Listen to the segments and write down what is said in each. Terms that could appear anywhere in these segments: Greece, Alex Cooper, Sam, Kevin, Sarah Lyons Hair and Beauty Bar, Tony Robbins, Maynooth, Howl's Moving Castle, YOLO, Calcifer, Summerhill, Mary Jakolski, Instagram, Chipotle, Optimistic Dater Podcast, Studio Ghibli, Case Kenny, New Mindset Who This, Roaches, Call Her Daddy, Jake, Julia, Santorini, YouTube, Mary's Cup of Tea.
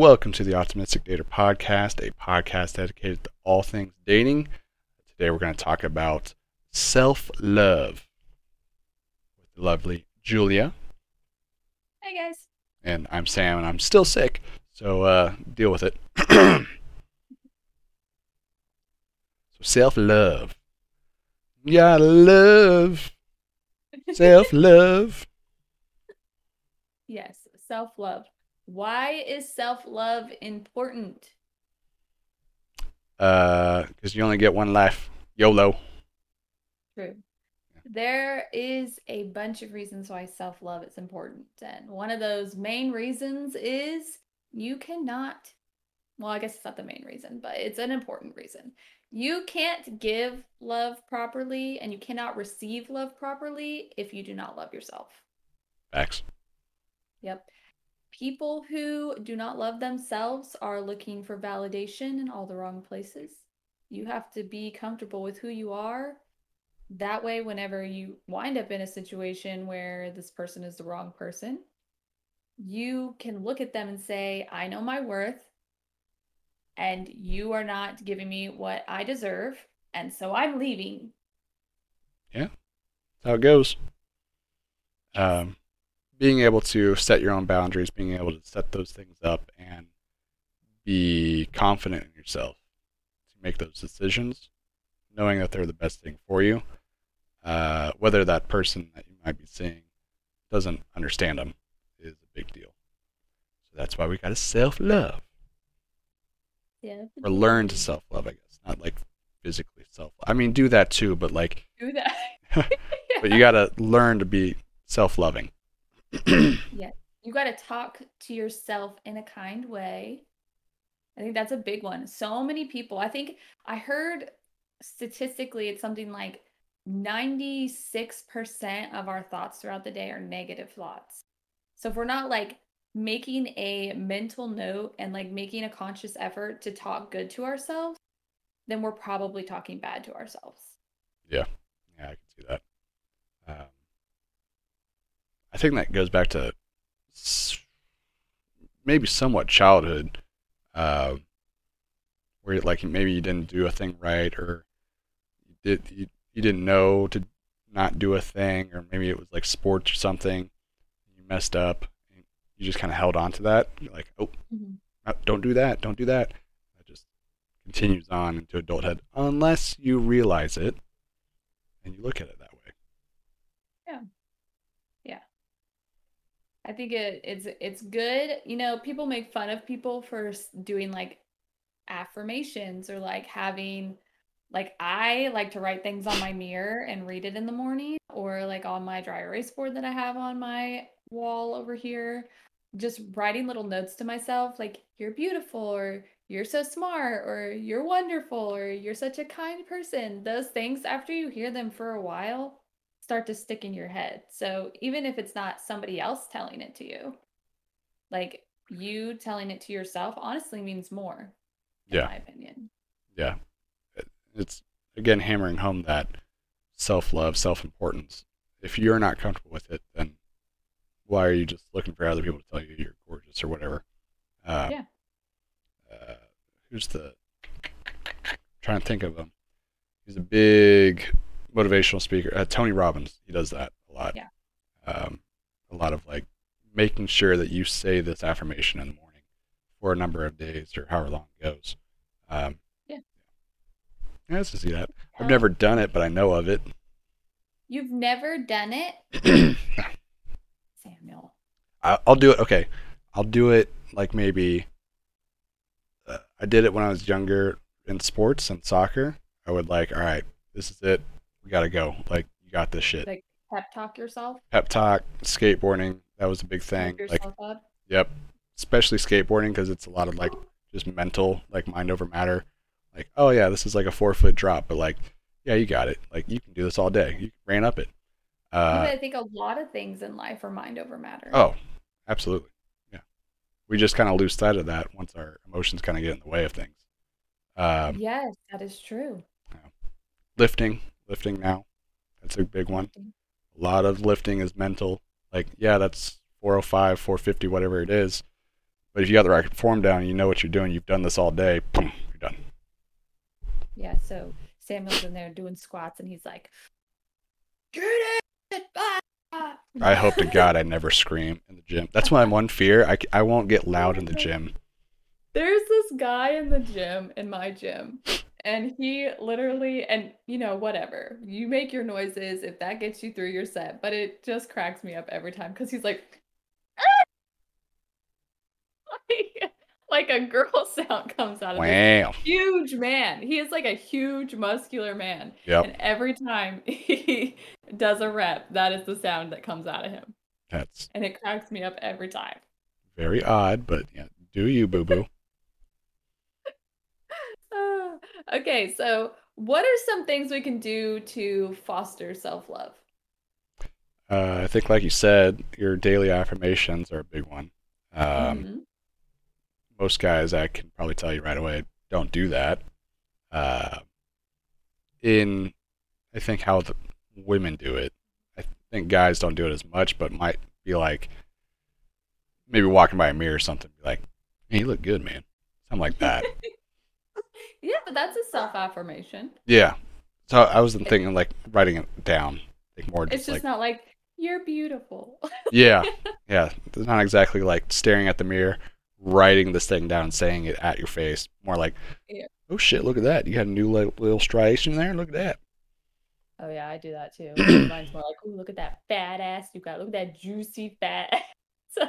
Welcome to the Optimistic Dater Podcast, a podcast dedicated to all things dating. Today we're going to talk about self-love with the lovely Julia. Hi guys. And I'm Sam, and I'm still sick, so deal with it. So self-love. Yeah, love. Self-love. Yes, self-love. Why is self-love important? Because you only get one life. YOLO. True. Yeah. There is a bunch of reasons why self-love is important. And one of those main reasons is you cannot, well, I guess it's not the main reason, but it's an important reason. You can't give love properly and you cannot receive love properly if you do not love yourself. Facts. Yep. People who do not love themselves are looking for validation in all the wrong places. You have to be comfortable with who you are. That way, whenever you wind up in a situation where this person is the wrong person, you can look at them and say, I know my worth, and you are not giving me what I deserve, and so I'm leaving. Yeah, that's how it goes. Being able to set your own boundaries, being able to set those things up and be confident in yourself to make those decisions, knowing that they're the best thing for you, whether that person that you might be seeing doesn't understand them is a big deal. So that's why we got to self-love. Yeah. Or learn to self-love, I guess. Not like physically self-love. I mean, do that too, but like... Do that. But you got to learn to be self-loving. Yeah, you got to talk to yourself in a kind way. I think that's a big one. So many people, I think I heard statistically it's something like 96% of our thoughts throughout the day are negative thoughts. So if we're not like making a mental note and like making a conscious effort to talk good to ourselves, then we're probably talking bad to ourselves. Yeah, I can see that. I think that goes back to maybe somewhat childhood, where like maybe you didn't do a thing right, or you didn't know to not do a thing, or maybe it was like sports or something. You messed up. And you just kind of held on to that. You're like, oh, Don't do that. Don't do that. That just continues on into adulthood unless you realize it and you look at it that way. Yeah. I think it's good. You know, people make fun of people for doing like affirmations or like having, like, I like to write things on my mirror and read it in the morning, or like on my dry erase board that I have on my wall over here, just writing little notes to myself, like, you're beautiful, or you're so smart, or you're wonderful, or you're such a kind person. Those things, after you hear them for a while, start to stick in your head. So even if it's not somebody else telling it to you, like, you telling it to yourself honestly means more, in my opinion. Yeah. It's, again, hammering home that self-love, self-importance. If you're not comfortable with it, then why are you just looking for other people to tell you you're gorgeous or whatever? Trying to think of him. He's a big... motivational speaker, Tony Robbins. He does that a lot. Yeah. A lot of like making sure that you say this affirmation in the morning for a number of days or however long it goes. Yeah, nice to see that. I've never done it, but I know of it. You've never done it? Samuel. I'll do it. Okay. I'll do it like maybe I did it when I was younger in sports and soccer. I would like, all right, this is it. We gotta go. Like, you got this shit. Like, pep talk yourself. Pep talk, skateboarding. That was a big thing. Like, up. Yep. Especially skateboarding, because it's a lot of like just mental, like mind over matter. Like, oh yeah, this is like a 4-foot drop, but like, yeah, you got it. Like, you can do this all day. You ran up it. I think a lot of things in life are mind over matter. Oh, absolutely. Yeah. We just kind of lose sight of that once our emotions kind of get in the way of things. Yes, that is true. Lifting now. That's a big one. A lot of lifting is mental. Like, yeah, that's 405, 450, whatever it is. But if you got the right form down and you know what you're doing, you've done this all day, boom, you're done. Yeah, so Samuel's in there doing squats and he's like, get it! Ah! I hope to God I never scream in the gym. That's my one fear. I won't get loud in the gym. There's this guy in the gym, in my gym, and he literally, and you know, whatever, you make your noises if that gets you through your set, but it just cracks me up every time because he's like, ah! like a girl sound comes out of wow. This huge man. He is like a huge muscular man. Yep. And every time he does a rep, that is the sound that comes out of him. And it cracks me up every time. Very odd, but yeah, do you, boo-boo. Okay, so what are some things we can do to foster self-love? I think, like you said, your daily affirmations are a big one. Most guys, I can probably tell you right away, don't do that. I think, how the women do it. I think guys don't do it as much, but might be like, maybe walking by a mirror or something, be like, hey, you look good, man. Something like that. Yeah, but that's a self-affirmation. Yeah. So I was thinking like writing it down. More just, it's just like, not like, you're beautiful. Yeah. Yeah. It's not exactly like staring at the mirror, writing this thing down, saying it at your face. More like, yeah. Oh shit, look at that. You had a new little striation there. Look at that. Oh yeah, I do that too. Mine's more like, oh, look at that fat ass you got. Look at that juicy fat ass.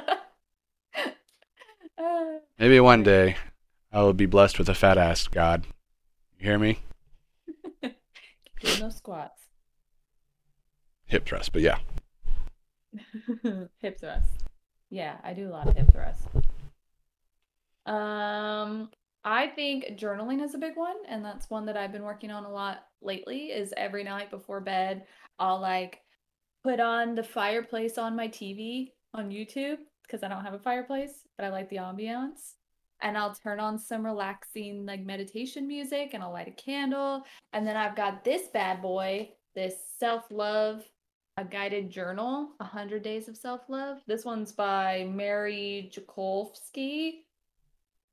Maybe one day I will be blessed with a fat ass god. You hear me? Keep no squats. Hip thrust, but yeah. Hip thrust. Yeah, I do a lot of hip thrust. I think journaling is a big one, and that's one that I've been working on a lot lately, is every night before bed, I'll like put on the fireplace on my TV on YouTube, because I don't have a fireplace, but I like the ambiance. And I'll turn on some relaxing like meditation music, and I'll light a candle. And then I've got this bad boy, this self-love, a guided journal, 100 Days of Self-Love. This one's by Mary Jakolski.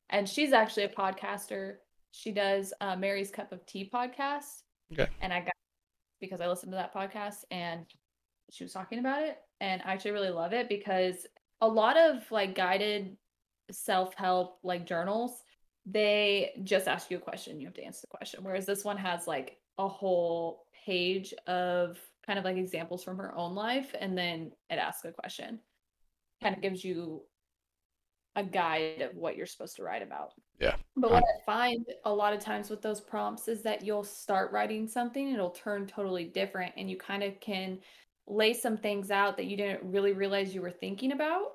And she's actually a podcaster. She does Mary's Cup of Tea podcast. Okay. And I got it because I listened to that podcast and she was talking about it. And I actually really love it because a lot of like guided self-help like journals, they just ask you a question, you have to answer the question, whereas this one has like a whole page of kind of like examples from her own life, and then it asks a question, kind of gives you a guide of what you're supposed to write about. Yeah. But what I find a lot of times with those prompts is that you'll start writing something, it'll turn totally different, and you kind of can lay some things out that you didn't really realize you were thinking about,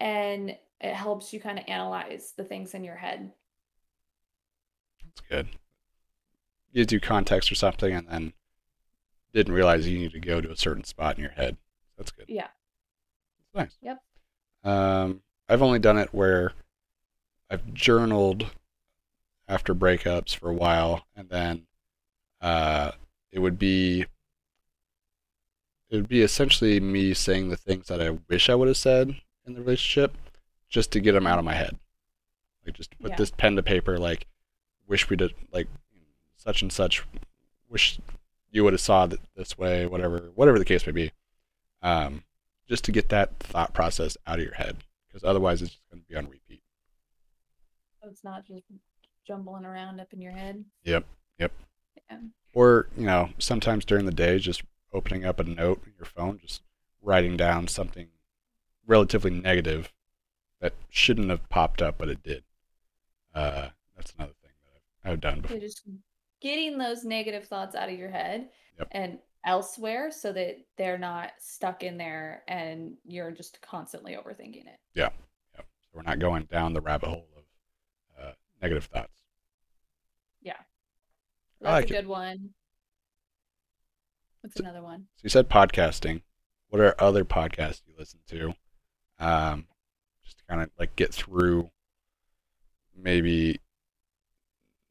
and it helps you kind of analyze the things in your head. That's good. You do context or something and then didn't realize you need to go to a certain spot in your head. That's good. Yeah. That's nice. Yep. I've only done it where I've journaled after breakups for a while, and then it would be essentially me saying the things that I wish I would have said in the relationship, just to get them out of my head. Like, just to put this pen to paper, like, wish we did, like, such and such, wish you would have saw that this way, whatever the case may be. Just to get that thought process out of your head, because otherwise it's just going to be on repeat. So it's not just jumbling around up in your head? Yep. Yeah. Or, you know, sometimes during the day, just opening up a note on your phone, just writing down something relatively negative that shouldn't have popped up, but it did. That's another thing that I've done before. You're just getting those negative thoughts out of your head and elsewhere, so that they're not stuck in there and you're just constantly overthinking it. Yeah. Yep. So we're not going down the rabbit hole of negative thoughts. Yeah. That's a good one. What's another one? So you said podcasting. What are other podcasts you listen to? Just to kind of like get through maybe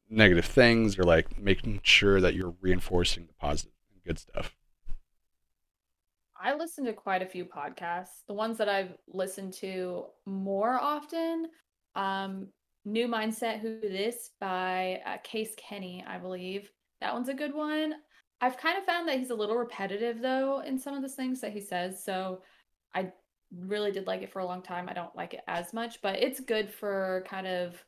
negative things, or like making sure that you're reinforcing the positive and good stuff. I listen to quite a few podcasts. The ones that I've listened to more often New Mindset Who This by Case Kenny, I believe. That one's a good one. I've kind of found that he's a little repetitive, though, in some of the things that he says. So I really did like it for a long time. I don't like it as much, but it's good for kind of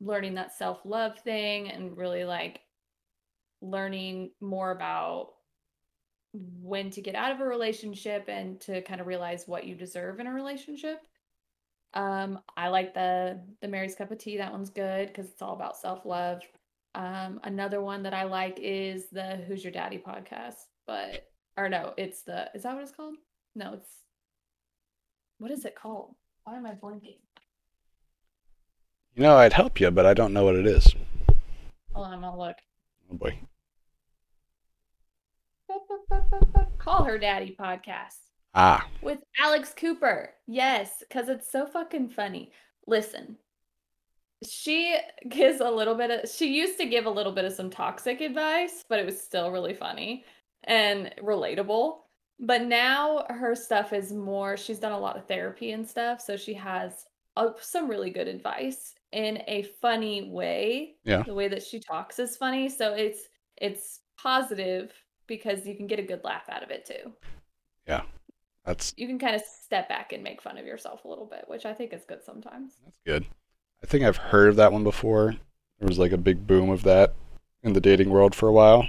learning that self-love thing and really like learning more about when to get out of a relationship and to kind of realize what you deserve in a relationship. I like the Mary's Cup of Tea. That one's good because it's all about self-love. Another one that I like is the Who's Your Daddy podcast, but, or no, it's the, is that what it's called? No, it's, what is it called? Why am I blinking? You know, I'd help you, but I don't know what it is. Hold on, I'm gonna look. Oh boy. Call Her Daddy podcast. Ah. With Alex Cooper. Yes, because it's so fucking funny. Listen, she used to give a little bit of some toxic advice, but it was still really funny and relatable. But now her stuff is more, she's done a lot of therapy and stuff, so she has some really good advice in a funny way. Yeah. The way that she talks is funny, so it's positive because you can get a good laugh out of it too. Yeah. You can kind of step back and make fun of yourself a little bit, which I think is good sometimes. That's good. I think I've heard of that one before. There was like a big boom of that in the dating world for a while.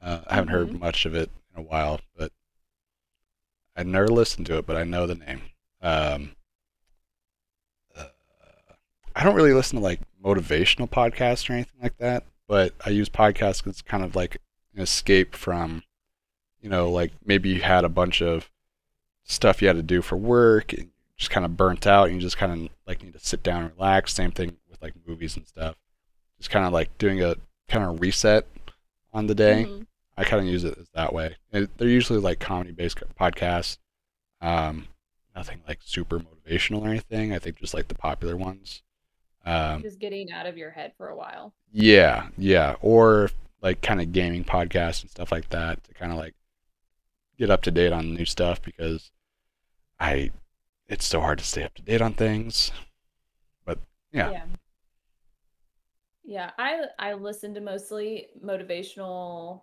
I haven't heard much of it in a while, but I never listened to it, but I know the name. I don't really listen to like motivational podcasts or anything like that, but I use podcasts because it's kind of like an escape from, you know, like maybe you had a bunch of stuff you had to do for work and just kind of burnt out and you just kind of like need to sit down and relax. Same thing with like movies and stuff. Just kind of like doing a kind of reset on the day. Mm-hmm. I kind of use it that way. And they're usually like comedy based podcasts. Nothing like super motivational or anything. I think just like the popular ones. Just getting out of your head for a while. Yeah. Yeah. Or like kind of gaming podcasts and stuff like that to kind of like get up to date on new stuff because it's so hard to stay up to date on things. But yeah. I listen to mostly motivational,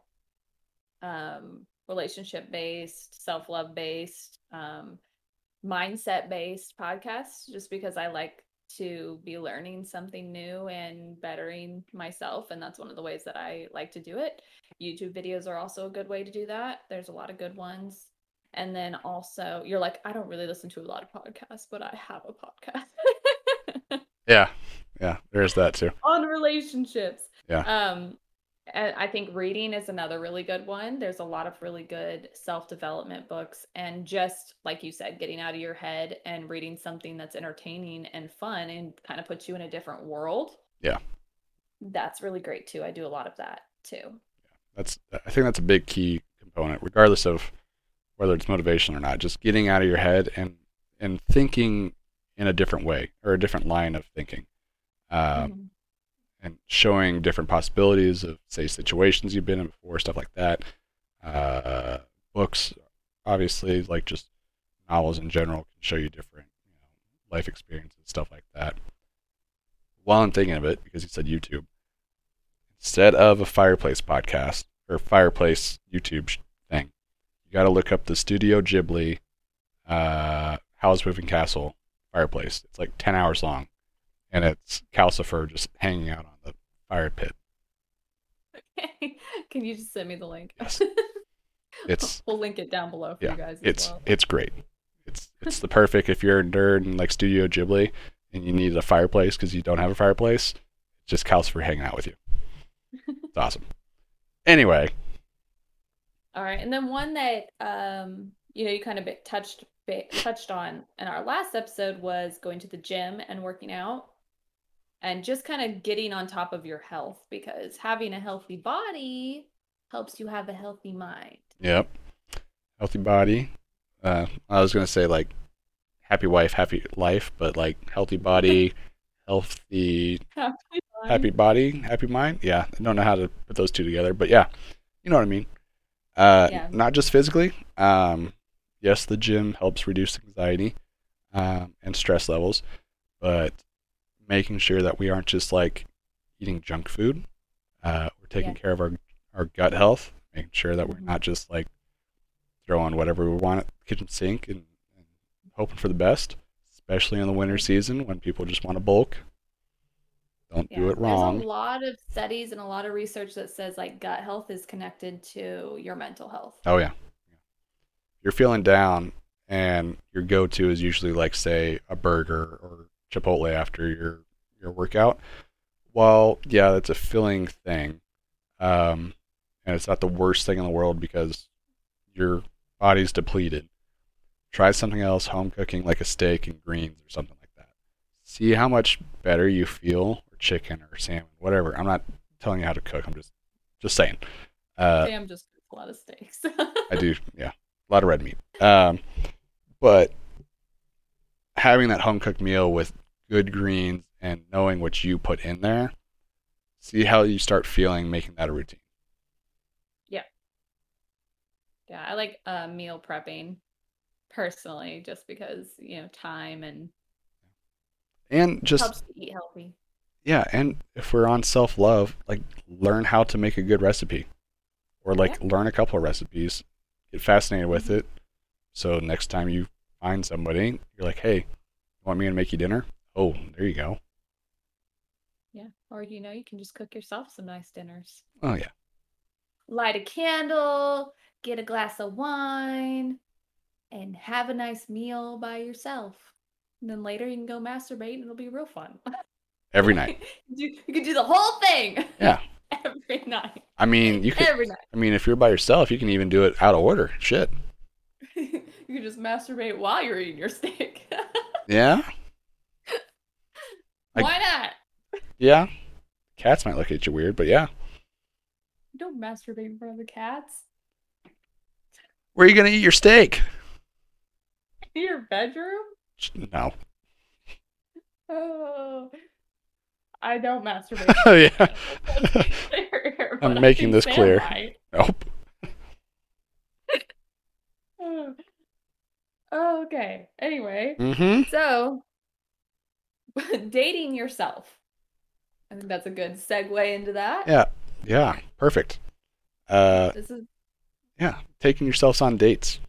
relationship based, self-love based, mindset based podcasts just because I like to be learning something new and bettering myself, and that's one of the ways that I like to do it. YouTube videos are also a good way to do that. There's a lot of good ones. And then also, you're like, I don't really listen to a lot of podcasts, but I have a podcast. Yeah, there's that too. On relationships. Yeah. And I think reading is another really good one. There's a lot of really good self-development books, and just like you said, getting out of your head and reading something that's entertaining and fun and kind of puts you in a different world. Yeah. That's really great too. I do a lot of that too. Yeah. I think that's a big key component, regardless of whether it's motivational or not, just getting out of your head and thinking in a different way or a different line of thinking. And showing different possibilities of, say, situations you've been in before, stuff like that. Books, obviously, like just novels in general, can show you different life experiences, stuff like that. While I'm thinking of it, because you said YouTube, instead of a fireplace podcast or fireplace YouTube thing, you got to look up the Studio Ghibli Howl's Moving Castle fireplace. It's like 10 hours long. And it's Calcifer just hanging out on the fire pit. Okay. Can you just send me the link? Yes. We'll link it down below for you guys as well. It's great. It's the perfect, if you're a nerd and like Studio Ghibli and you need a fireplace because you don't have a fireplace, just Calcifer hanging out with you. It's awesome. Anyway. All right. And then one that, you kind of touched on in our last episode was going to the gym and working out. And just kind of getting on top of your health, because having a healthy body helps you have a healthy mind. Yep. Healthy body. I was going to say like happy wife, happy life, but like healthy body, happy body, happy mind. Yeah. I don't know how to put those two together, but yeah, you know what I mean? Not just physically. Yes, the gym helps reduce anxiety and stress levels, but making sure that we aren't just like eating junk food. We're taking care of our gut health, making sure that we're not just like throwing whatever we want at the kitchen sink and hoping for the best, especially in the winter season when people just want to bulk. Don't do it wrong. There's a lot of studies and a lot of research that says like gut health is connected to your mental health. Oh yeah. You're feeling down and your go-to is usually like say a burger or Chipotle after your workout. Well, yeah, that's a filling thing. And it's not the worst thing in the world because your body's depleted. Try something else, home cooking like a steak and greens or something like that. See how much better you feel, or chicken or salmon, whatever. I'm not telling you how to cook. I'm just saying. Sam just cooks a lot of steaks. I do, yeah. A lot of red meat. But having that home cooked meal with good greens and knowing what you put in there, see how you start feeling, making that a routine. Yeah. Yeah. I like meal prepping personally, just because, you know, time and just helps to eat healthy. Yeah. And if we're on self-love, like learn how to make a good recipe or like learn a couple of recipes. Get fascinated with it. So next time you find somebody, you're like, hey, want me to make you dinner? Oh, there you go. Yeah. Or, you know, you can just cook yourself some nice dinners. Oh, yeah. Light a candle, get a glass of wine, and have a nice meal by yourself. And then later you can go masturbate and it'll be real fun. Every night. You can do the whole thing. Yeah. Every night. I mean, you could. Every night. I mean, if you're by yourself, you can even do it out of order. Shit. You can just masturbate while you're eating your steak. Yeah. Why not? Yeah. Cats might look at you weird, but yeah. You don't masturbate in front of the cats. Where are you gonna eat your steak? In your bedroom? No. Oh. I don't masturbate. Oh, yeah. Clear, I'm making this clear. Right. Nope. Oh, okay. Anyway, so dating yourself. I think that's a good segue into that. Yeah. Yeah. Perfect. Yeah. Taking yourselves on dates.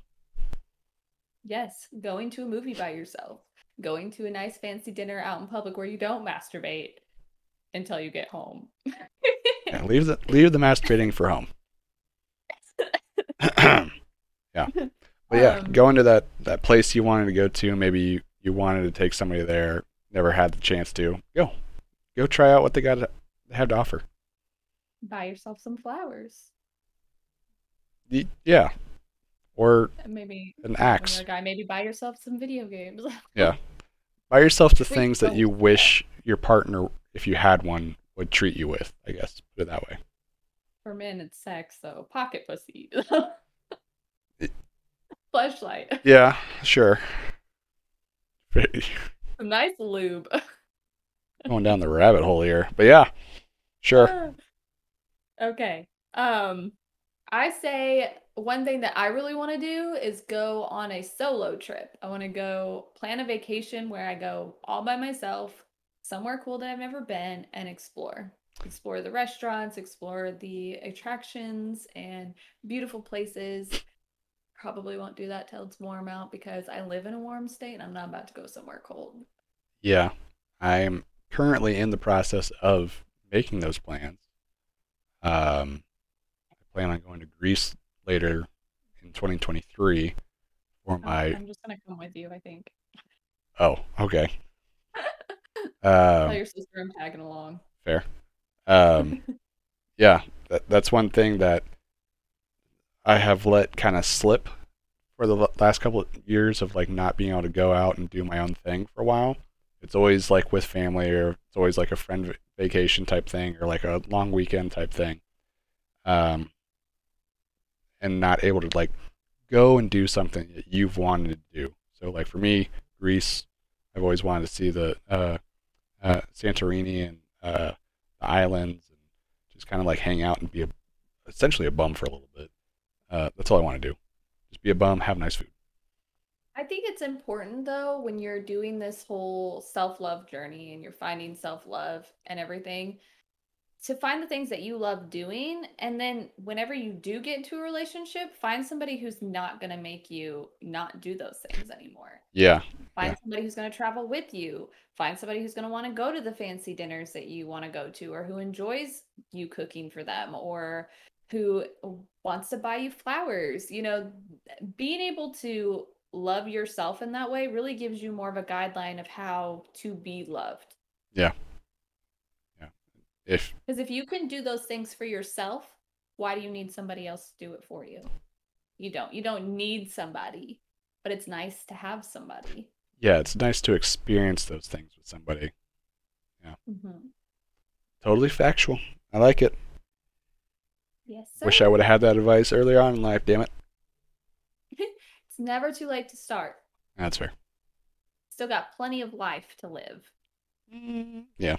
Yes. Going to a movie by yourself. Going to a nice fancy dinner out in public where you don't masturbate until you get home. Yeah, leave the masturbating for home. Yeah. But yeah, going to that place you wanted to go to, maybe you wanted to take somebody there, never had the chance to. Go try out what they have to offer. Buy yourself some flowers. Yeah. Or maybe an axe. Maybe buy yourself some video games. Yeah. Buy yourself the things that you wish your partner, if you had one, would treat you with, I guess. Put it that way. For men, it's sex, so pocket pussy. Fleshlight. Yeah, sure. Some nice lube. Going down the rabbit hole here. But yeah, sure. Okay. I say one thing that I really want to do is go on a solo trip. I want to go plan a vacation where I go all by myself, somewhere cool that I've never been, and explore the restaurants, explore the attractions and beautiful places. Probably won't do that till it's warm out because I live in a warm state and I'm not about to go somewhere cold. Yeah, I'm currently in the process of making those plans. I plan on going to Greece later in 2023 for my... I'm just going to come with you, I think. Oh, okay. Tell your sister I'm tagging along. Fair. Yeah, that's one thing that I have let kind of slip for the last couple of years of like not being able to go out and do my own thing for a while. It's always like with family, or it's always like a friend vacation type thing, or like a long weekend type thing. And not able to like go and do something that you've wanted to do. So like for me, Greece, I've always wanted to see the Santorini and the islands, and just kind of like hang out and be essentially a bum for a little bit. That's all I want to do. Just be a bum, have nice food. I think it's important, though, when you're doing this whole self-love journey and you're finding self-love and everything, to find the things that you love doing. And then whenever you do get into a relationship, find somebody who's not going to make you not do those things anymore. Yeah. Find somebody who's going to travel with you. Find somebody who's going to want to go to the fancy dinners that you want to go to, or who enjoys you cooking for them, or who wants to buy you flowers. You know, being able to love yourself in that way really gives you more of a guideline of how to be loved. Yeah. Because if you can do those things for yourself, why do you need somebody else to do it for you? You don't need somebody, but it's nice to have somebody. Yeah, it's nice to experience those things with somebody. Yeah. Mm-hmm. Totally factual. I like it. Yes, sir. Wish I would have had that advice earlier on in life, damn it. It's never too late to start. That's fair. Still got plenty of life to live. Mm-hmm. Yeah.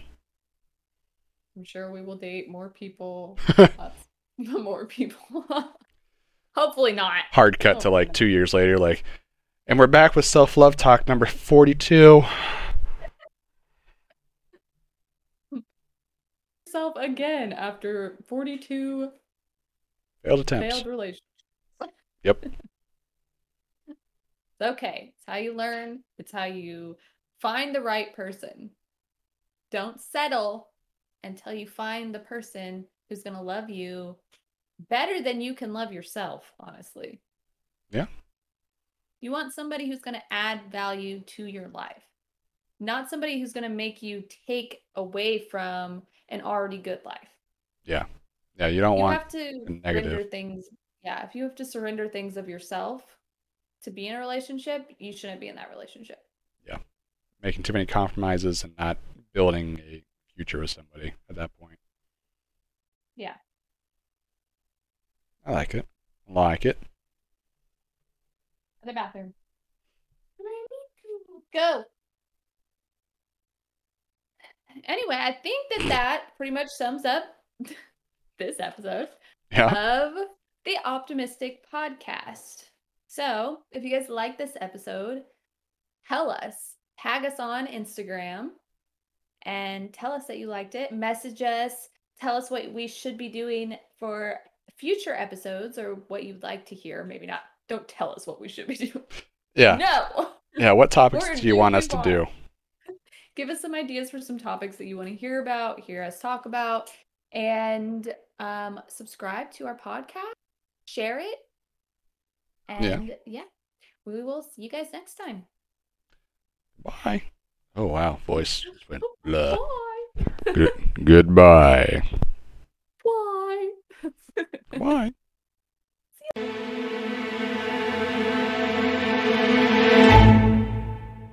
I'm sure we will date more people. More people. Hopefully not. Hard cut to 2 years later, and we're back with self-love talk number 42. Yourself again after 42 failed attempts. Failed relationships. Yep. It's okay. It's how you learn. It's how you find the right person. Don't settle until you find the person who's going to love you better than you can love yourself, honestly. Yeah. You want somebody who's going to add value to your life, not somebody who's going to make you take away from an already good life. Yeah. Yeah, if you have to surrender things of yourself to be in a relationship, you shouldn't be in that relationship. Yeah. Making too many compromises and not building a future with somebody at that point. Yeah. I like it. I like it. The bathroom. Go. Anyway, I think that pretty much sums up this episode of the Optimistic Podcast. So, if you guys like this episode, tell us. Tag us on Instagram and tell us that you liked it. Message us. Tell us what we should be doing for future episodes or what you'd like to hear. Maybe not. Don't tell us what we should be doing. Yeah. No. Yeah. What topics do you want us to do? Give us some ideas for some topics that you want to hear about, hear us talk about, and subscribe to our podcast. Share it. And we will see you guys next time. Bye. Oh, wow. Voice just went blah. Bye. Goodbye. Bye. Bye. See you.